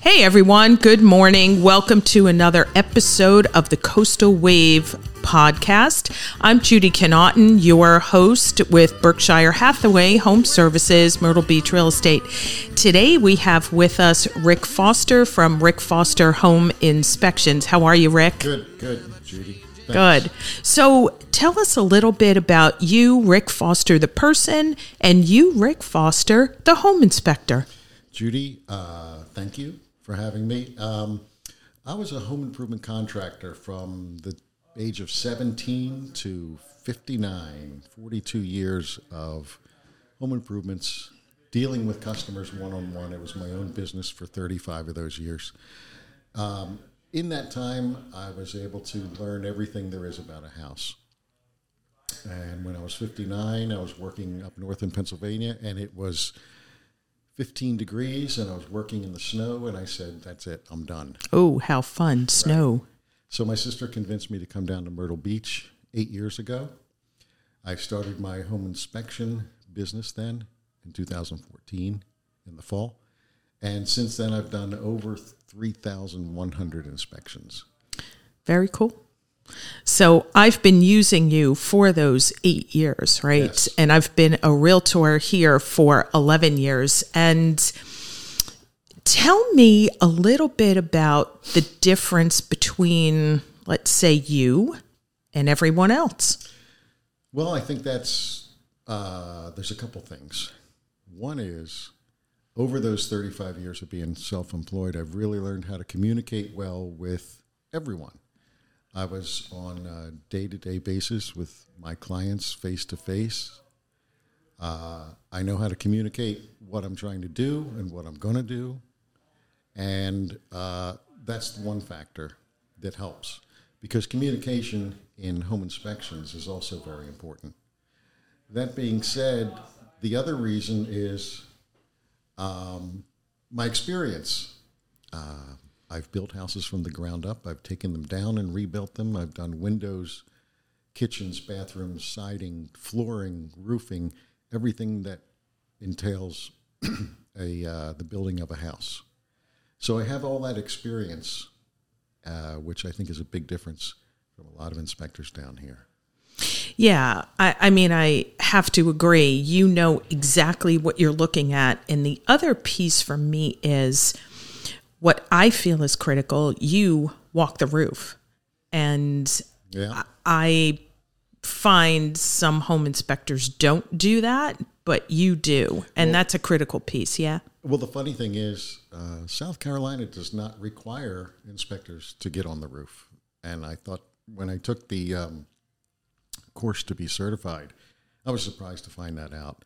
Hey everyone, good morning. Welcome to another episode of the Coastal Wave Podcast. I'm Judy Connaughton, your host with Berkshire Hathaway Home Services, Myrtle Beach Real Estate. Today we have with us Rick Foster from Rick Foster Home Inspections. How are you, Rick? Good, Judy. Thanks. Good. So tell us a little bit about you, Rick Foster, the person, and you, Rick Foster, the home inspector. Judy, thank you for having me. I was a home improvement contractor from the age of 17 to 59, 42 years of home improvements, dealing with customers one-on-one. It was my own business for 35 of those years. In that time, I was able to learn everything there is about a house. And when I was 59, I was working up north in Pennsylvania, and it was 15 degrees, and I was working in the snow, and I said, that's it, I'm done. Oh, how fun, snow. Right. So my sister convinced me to come down to Myrtle Beach 8 years ago. I started my home inspection business then in 2014 in the fall, and since then I've done over 3,100 inspections. Very cool. So I've been using you for those 8 years, right? Yes. And I've been a realtor here for 11 years. And tell me a little bit about the difference between, let's say, you and everyone else. Well, I think that's, there's a couple things. One is, over those 35 years of being self-employed, I've really learned how to communicate well with everyone. I was on a day-to-day basis with my clients face-to-face. I know how to communicate what I'm trying to do and what I'm going to do. And that's the one factor that helps, because communication in home inspections is also very important. That being said, the other reason is my experience. I've built houses from the ground up. I've taken them down and rebuilt them. I've done windows, kitchens, bathrooms, siding, flooring, roofing, everything that entails the building of a house. So I have all that experience, which I think is a big difference from a lot of inspectors down here. Yeah, I mean, I have to agree. You know exactly what you're looking at. And the other piece for me is, what I feel is critical, you walk the roof. And yeah. I find some home inspectors don't do that, but you do. And that's a critical piece, yeah? Well, the funny thing is, South Carolina does not require inspectors to get on the roof. And I thought when I took the course to be certified, I was surprised to find that out.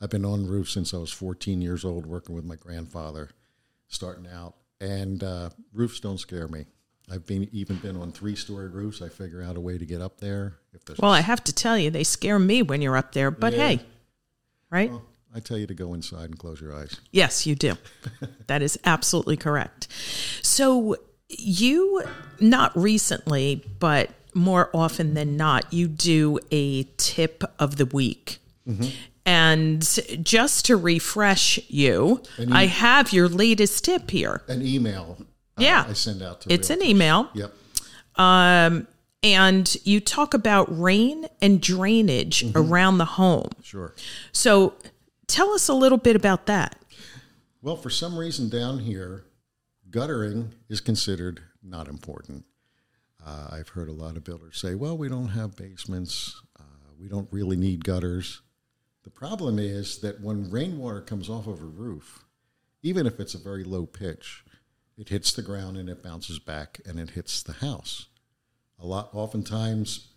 I've been on roofs since I was 14 years old, working with my grandfather, starting out. And roofs don't scare me. I've even been on three-story roofs. I figure out a way to get up there. Well, I have to tell you, they scare me when you're up there. But yeah. Hey, right? Well, I tell you to go inside and close your eyes. Yes, you do. That is absolutely correct. So you, not recently, but more often than not, you do a tip of the week. Mm-hmm. And just to refresh you, I have your latest tip here. An email. Yeah. I send out to It's realtors. An email. Yep. And you talk about rain and drainage around the home. Sure. So tell us a little bit about that. Well, for some reason down here, guttering is considered not important. I've heard a lot of builders say, well, we don't have basements. We don't really need gutters. The problem is that when rainwater comes off of a roof, even if it's a very low pitch, it hits the ground and it bounces back and it hits the house. Oftentimes,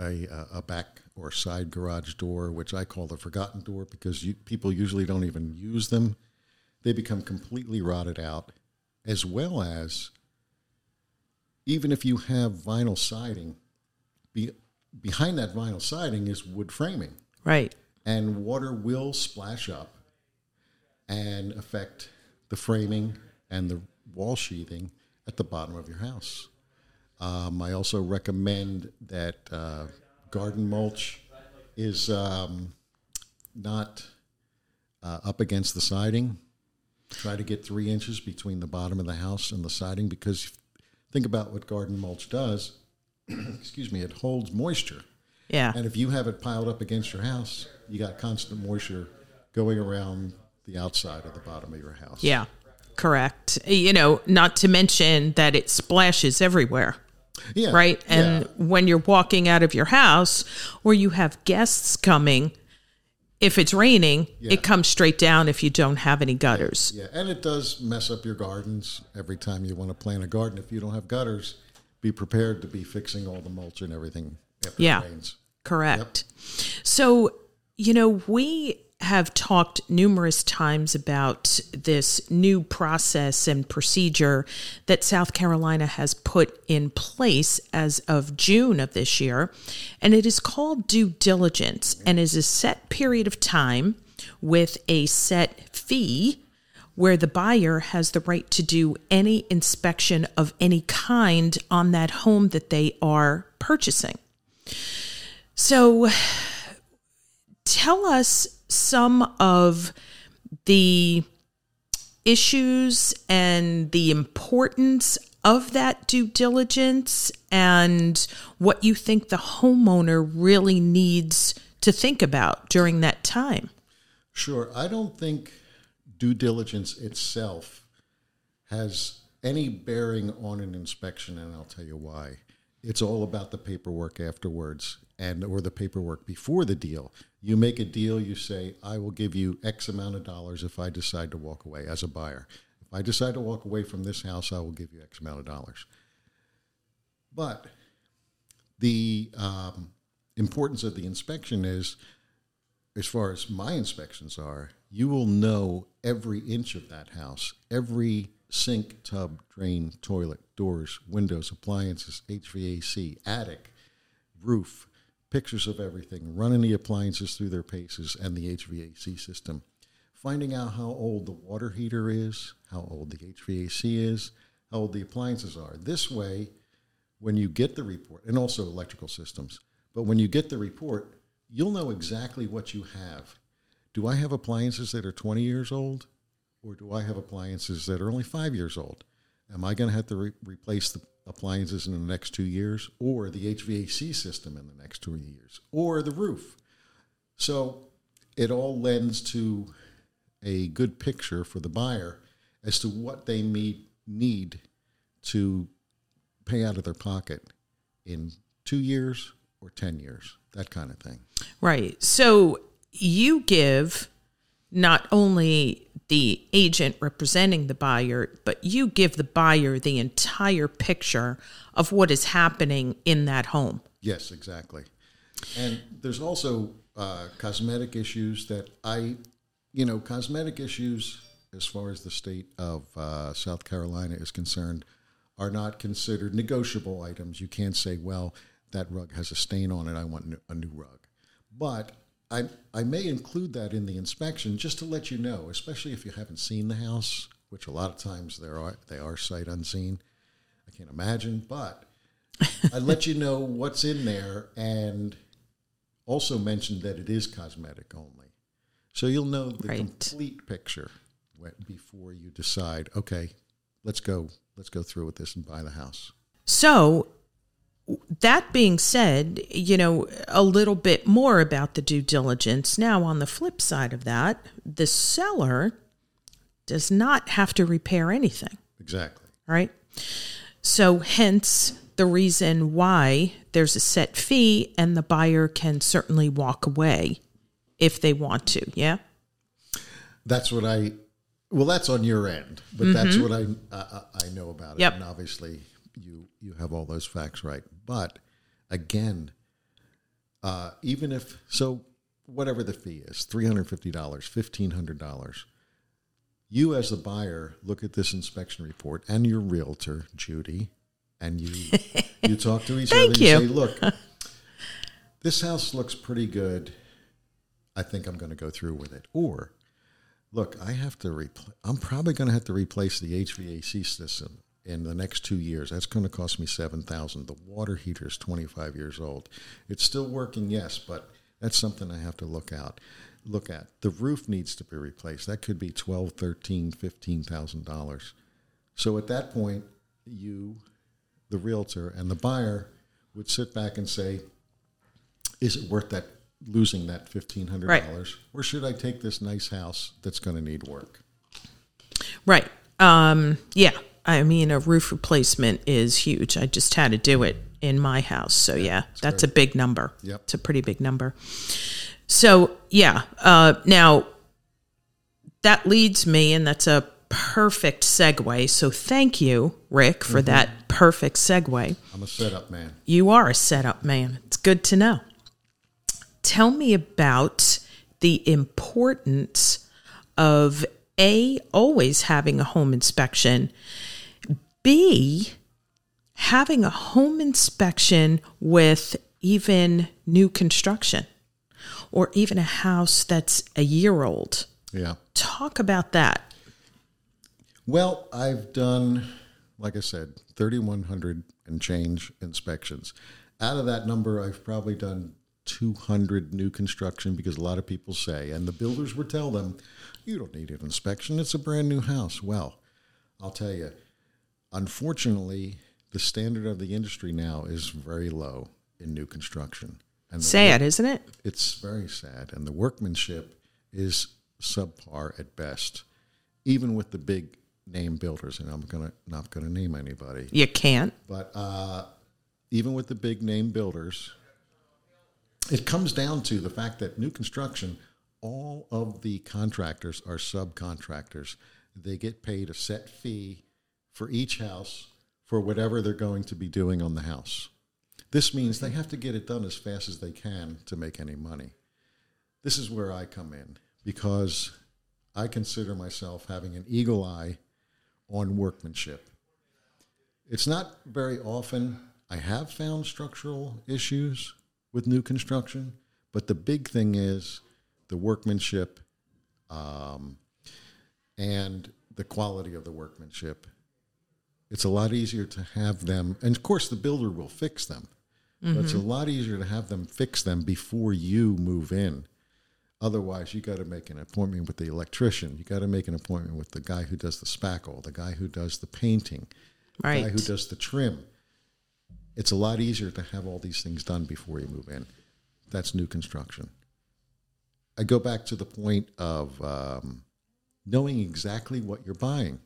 a back or side garage door, which I call the forgotten door because people usually don't even use them, they become completely rotted out, as well as even if you have vinyl siding, behind that vinyl siding is wood framing. Right. And water will splash up and affect the framing and the wall sheathing at the bottom of your house. I also recommend that garden mulch is not up against the siding. Try to get 3 inches between the bottom of the house and the siding, because think about what garden mulch does. Excuse me, it holds moisture. Yeah. And if you have it piled up against your house, you got constant moisture going around the outside of the bottom of your house. Yeah, correct. You know, not to mention that it splashes everywhere. Yeah. Right? And when you're walking out of your house or you have guests coming, if it's raining, it comes straight down if you don't have any gutters. Yeah, and it does mess up your gardens. Every time you want to plant a garden, if you don't have gutters, be prepared to be fixing all the mulch and everything after it rains. Correct. Yep. So, you know, we have talked numerous times about this new process and procedure that South Carolina has put in place as of June of this year, and it is called due diligence, and is a set period of time with a set fee where the buyer has the right to do any inspection of any kind on that home that they are purchasing. So tell us some of the issues and the importance of that due diligence and what you think the homeowner really needs to think about during that time. Sure. I don't think due diligence itself has any bearing on an inspection, and I'll tell you why. It's all about the paperwork afterwards and or the paperwork before the deal. You make a deal, you say, I will give you X amount of dollars if I decide to walk away as a buyer. If I decide to walk away from this house, I will give you X amount of dollars. But the importance of the inspection is, as far as my inspections are, you will know every inch of that house, every sink, tub, drain, toilet, doors, windows, appliances, HVAC, attic, roof, pictures of everything, running the appliances through their paces and the HVAC system, finding out how old the water heater is, how old the HVAC is, how old the appliances are. This way, when you get the report, and also electrical systems, but when you get the report, you'll know exactly what you have. Do I have appliances that are 20 years old? Or do I have appliances that are only 5 years old? Am I going to have to replace the appliances in the next 2 years, or the HVAC system in the next 2 years, or the roof? So it all lends to a good picture for the buyer as to what they need to pay out of their pocket in 2 years or 10 years, that kind of thing. Right. So you give not only the agent representing the buyer, but you give the buyer the entire picture of what is happening in that home. Yes, exactly. And there's also cosmetic issues that cosmetic issues, as far as the state of South Carolina is concerned, are not considered negotiable items. You can't say, well, that rug has a stain on it, I want a new rug. But I may include that in the inspection just to let you know, especially if you haven't seen the house, which a lot of times they are sight unseen. I can't imagine, but I let you know what's in there, and also mention that it is cosmetic only. So you'll know the complete picture before you decide, okay, let's go through with this and buy the house. So that being said, you know, a little bit more about the due diligence. Now, on the flip side of that, the seller does not have to repair anything. Exactly. Right? So hence the reason why there's a set fee, and the buyer can certainly walk away if they want to. Yeah? That's on your end, but that's what I know about it. Yep. And obviously you have all those facts right. But again, whatever the fee is, $350, $1,500, you as the buyer look at this inspection report and your realtor, Judy, and you talk to each other and you say, look, this house looks pretty good. I think I'm going to go through with it. Or, look, I'm probably going to have to replace the HVAC system in the next 2 years. That's going to cost me $7,000. The water heater is 25 years old. It's still working, yes, but that's something I have to look out. look at. The roof needs to be replaced. That could be $12,000, $13,000, $15,000. So at that point, you, the realtor, and the buyer would sit back and say, is it worth that, losing that $1,500? Right. Or should I take this nice house that's going to need work? Right. Yeah. I mean, a roof replacement is huge. I just had to do it in my house. So, yeah, that's a big number. Yep. It's a pretty big number. So, yeah. Now, that leads me, and that's a perfect segue. So thank you, Rick, for that perfect segue. I'm a setup man. You are a setup man. It's good to know. Tell me about the importance of A, always having a home inspection, B, having a home inspection with even new construction or even a house that's a year old. Yeah. Talk about that. Well, I've done, like I said, 3,100 and change inspections. Out of that number, I've probably done 200 new construction, because a lot of people say, and the builders would tell them, you don't need an inspection, it's a brand new house. Well, I'll tell you, unfortunately, the standard of the industry now is very low in new construction. And sad, isn't it? It's very sad. And the workmanship is subpar at best, even with the big name builders. And I'm not going to name anybody. You can't. But even with the big name builders, it comes down to the fact that new construction, all of the contractors are subcontractors. They get paid a set fee for each house for whatever they're going to be doing on the house. This means they have to get it done as fast as they can to make any money. This is where I come in, because I consider myself having an eagle eye on workmanship. It's not very often I have found structural issues with new construction, but the big thing is the workmanship and the quality of the workmanship. It's a lot easier to have them, and of course the builder will fix them, but it's a lot easier to have them fix them before you move in. Otherwise, you got to make an appointment with the electrician. You got to make an appointment with the guy who does the spackle, the guy who does the painting, right, the guy who does the trim. It's a lot easier to have all these things done before you move in. That's new construction. I go back to the point of knowing exactly what you're buying.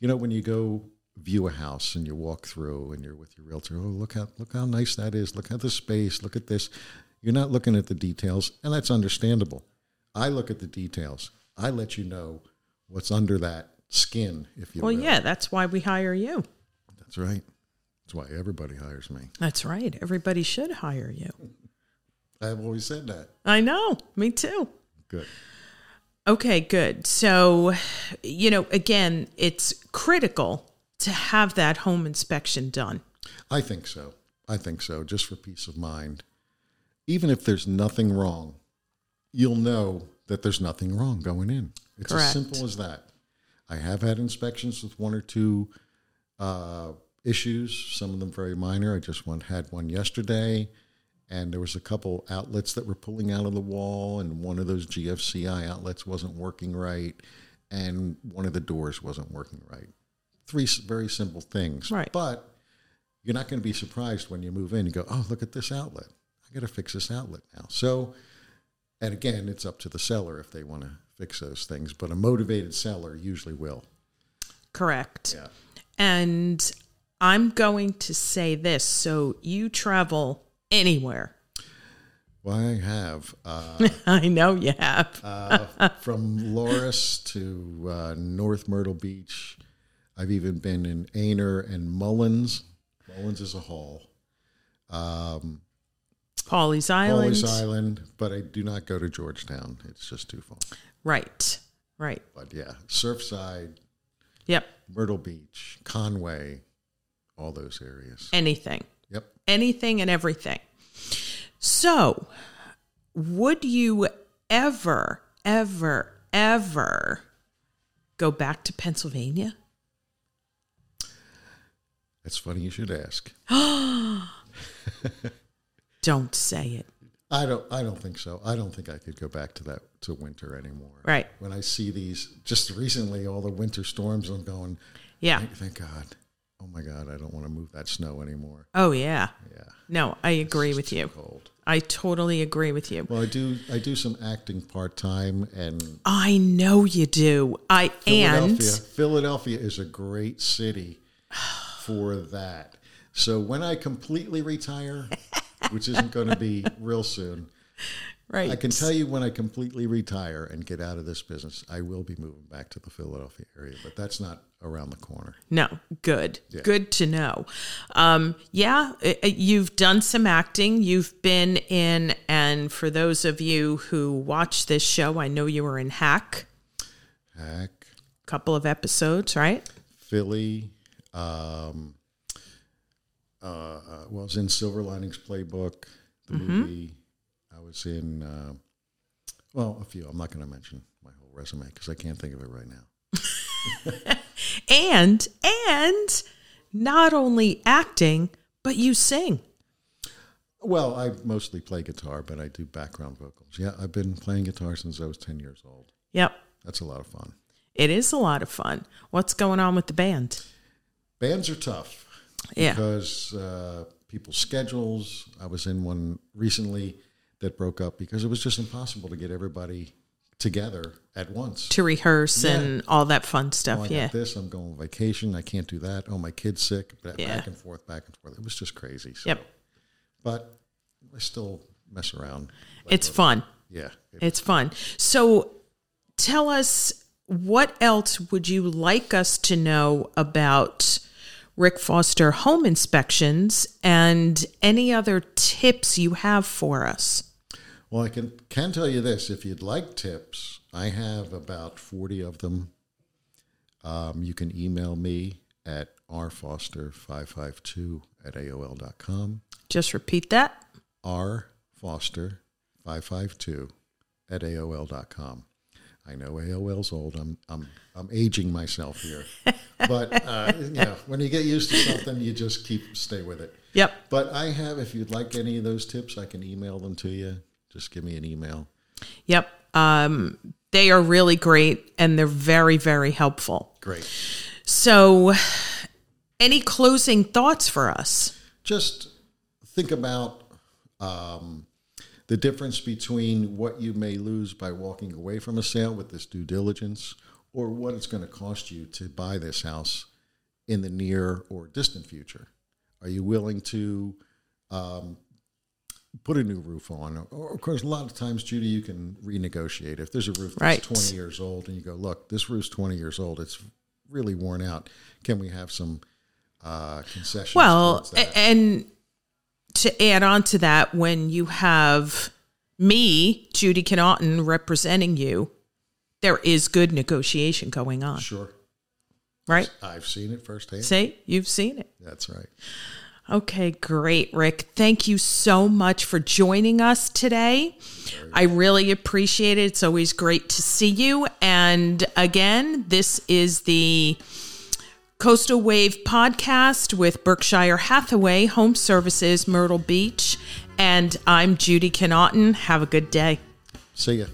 You know, when you go view a house and you walk through and you're with your realtor, oh, look how nice that is. Look at the space. Look at this. You're not looking at the details, and that's understandable. I look at the details. I let you know what's under that skin, if you will. Well, yeah, that's why we hire you. That's right. That's why everybody hires me. That's right. Everybody should hire you. I've always said that. I know. Me too. Good. Okay, good. So, you know, again, it's critical to have that home inspection done. I think so, just for peace of mind. Even if there's nothing wrong, you'll know that there's nothing wrong going in. It's correct. As simple as that. I have had inspections with one or two issues, some of them very minor. I just had one yesterday, and there was a couple outlets that were pulling out of the wall, and one of those GFCI outlets wasn't working right, and one of the doors wasn't working right. Three very simple things. Right. But you're not going to be surprised when you move in. You go, oh, look at this outlet. I got to fix this outlet now. So, and again, it's up to the seller if they want to fix those things, but a motivated seller usually will. Correct. Yeah. And I'm going to say this. So you travel anywhere. Well, I have. I know you have. From Loris to North Myrtle Beach. I've even been in Aner and Mullins. Mullins is a haul. Pawleys Island. Pawleys Island, but I do not go to Georgetown. It's just too far. Right, right. But yeah, Surfside. Yep. Myrtle Beach, Conway. All those areas. Anything. Yep. Anything and everything. So, would you ever go back to Pennsylvania? That's funny you should ask. Don't say it. I don't think so. I don't think I could go back to that, to winter anymore. Right. When I see these, just recently, all the winter storms, I'm going, yeah, thank God. Oh my God, I don't want to move that snow anymore. Oh yeah. Yeah. No, I agree with you. Cold. I totally agree with you. Well, I do some acting part-time, and I know you do. Philadelphia is a great city for that. So when I completely retire, which isn't going to be real soon. Right. I can tell you, when I completely retire and get out of this business, I will be moving back to the Philadelphia area, but that's not around the corner. No, good. Yeah. Good to know. You've done some acting. You've been in, and for those of you who watch this show, I know you were in Hack. Couple of episodes, right? Philly. I was in Silver Linings Playbook, the movie. I was in, a few. I'm not going to mention my whole resume because I can't think of it right now. and not only acting, but you sing. Well, I mostly play guitar, but I do background vocals. Yeah, I've been playing guitar since I was 10 years old. Yep. That's a lot of fun. It is a lot of fun. What's going on with the band? Bands are tough. Yeah. Because people's schedules. I was in one recently that broke up because it was just impossible to get everybody together at once. To rehearse and all that fun stuff. Oh, I got this. I'm going on vacation. I can't do that. Oh, my kid's sick. Back and forth. It was just crazy. So. Yep. But I still mess around. It's fun. Yeah. It's fun. So tell us, what else would you like us to know about Rick Foster Home Inspections, and any other tips you have for us? Well, I can tell you this. If you'd like tips, I have about 40 of them. You can email me at rfoster552@aol.com. Just repeat that. rfoster552@aol.com. I know AOL's old. I'm aging myself here, but when you get used to something, you just stay with it. Yep. But I have, if you'd like any of those tips, I can email them to you. Just give me an email. Yep. They are really great, and they're very, very helpful. Great. So, any closing thoughts for us? Just think about the difference between what you may lose by walking away from a sale with this due diligence, or what it's going to cost you to buy this house in the near or distant future. Are you willing to put a new roof on? Or, of course, a lot of times, Judy, you can renegotiate. If there's a roof that's 20 years old and you go, look, this roof's 20 years old, it's really worn out. Can we have some concessions? Well, and to add on to that, when you have me, Judy Connaughton, representing you, there is good negotiation going on. Sure. Right? I've seen it firsthand. See? You've seen it. That's right. Okay, great, Rick. Thank you so much for joining us today. I really appreciate it. It's always great to see you. And again, this is the Coastal Wave Podcast with Berkshire Hathaway Home Services, Myrtle Beach. And I'm Judy Connaughton. Have a good day. See ya.